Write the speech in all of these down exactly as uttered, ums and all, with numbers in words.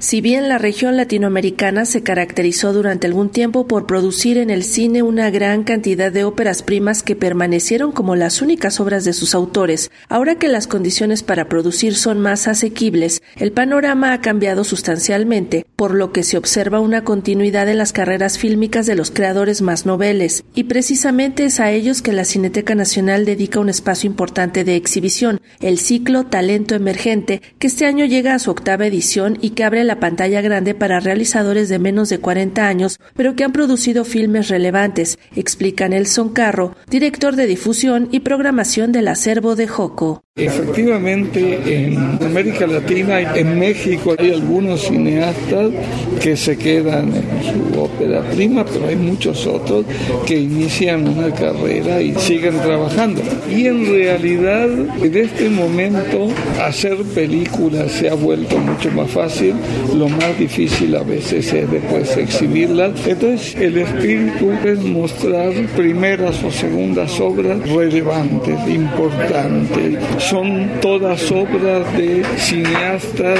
Si bien la región latinoamericana se caracterizó durante algún tiempo por producir en el cine una gran cantidad de óperas primas que permanecieron como las únicas obras de sus autores, ahora que las condiciones para producir son más asequibles, el panorama ha cambiado sustancialmente, por lo que se observa una continuidad en las carreras fílmicas de los creadores más noveles, y precisamente es a ellos que la Cineteca Nacional dedica un espacio importante de exhibición, el Ciclo Talento Emergente, que este año llega a su octava edición y que abre la pantalla grande para realizadores de menos de cuarenta años, pero que han producido filmes relevantes, explica Nelson Carro, director de difusión y programación del acervo de Joco. Efectivamente, en América Latina, en México, hay algunos cineastas que se quedan en su ópera prima, pero hay muchos otros que inician una carrera y siguen trabajando. Y en realidad, en este momento, hacer películas se ha vuelto mucho más fácil. Lo más difícil a veces es después exhibirlas. Entonces, el espíritu es mostrar primeras o segundas obras relevantes, importantes. Son todas obras de cineastas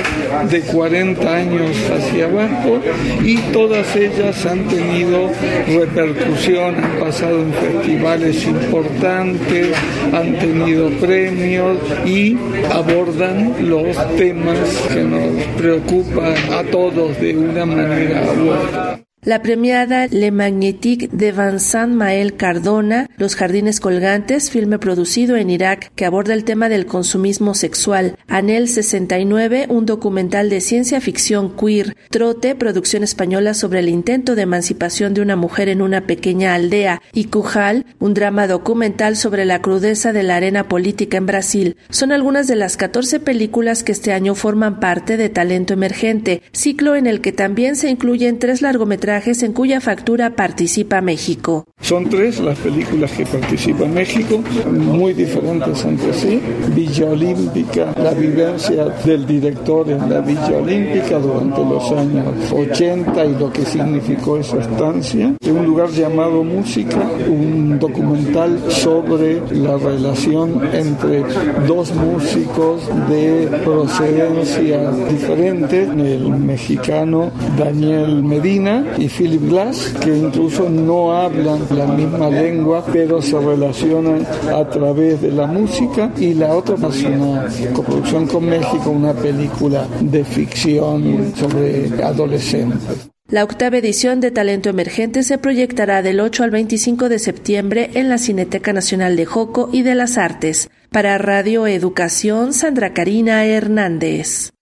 de cuarenta años hacia abajo y todas ellas han tenido repercusión, han pasado en festivales importantes, han tenido premios y abordan los temas que nos preocupan a todos de una manera u otra. La premiada Le Magnétique de Vincent Maël Cardona, Los Jardines Colgantes, filme producido en Irak que aborda el tema del consumismo sexual, Anel sesenta y nueve, un documental de ciencia ficción queer, Trote, producción española sobre el intento de emancipación de una mujer en una pequeña aldea, y Cujal, un drama documental sobre la crudeza de la arena política en Brasil, son algunas de las catorce películas que este año forman parte de Talento Emergente, ciclo en el que también se incluyen tres largometrajes en cuya factura participa México. Son tres las películas que participa México, muy diferentes entre sí. Villa Olímpica, la vivencia del director en la Villa Olímpica durante los años ochenta y lo que significó esa estancia. En un lugar llamado Música, un documental sobre la relación entre dos músicos de procedencias diferentes, el mexicano Daniel Medina y Philip Glass, que incluso no hablan la misma lengua, pero se relacionan a través de la música. Y la otra es una coproducción con México, una película de ficción sobre adolescentes. La octava edición de Talento Emergente se proyectará del ocho al veinticinco de septiembre en la Cineteca Nacional de Joco y de las Artes. Para Radio Educación, Sandra Karina Hernández.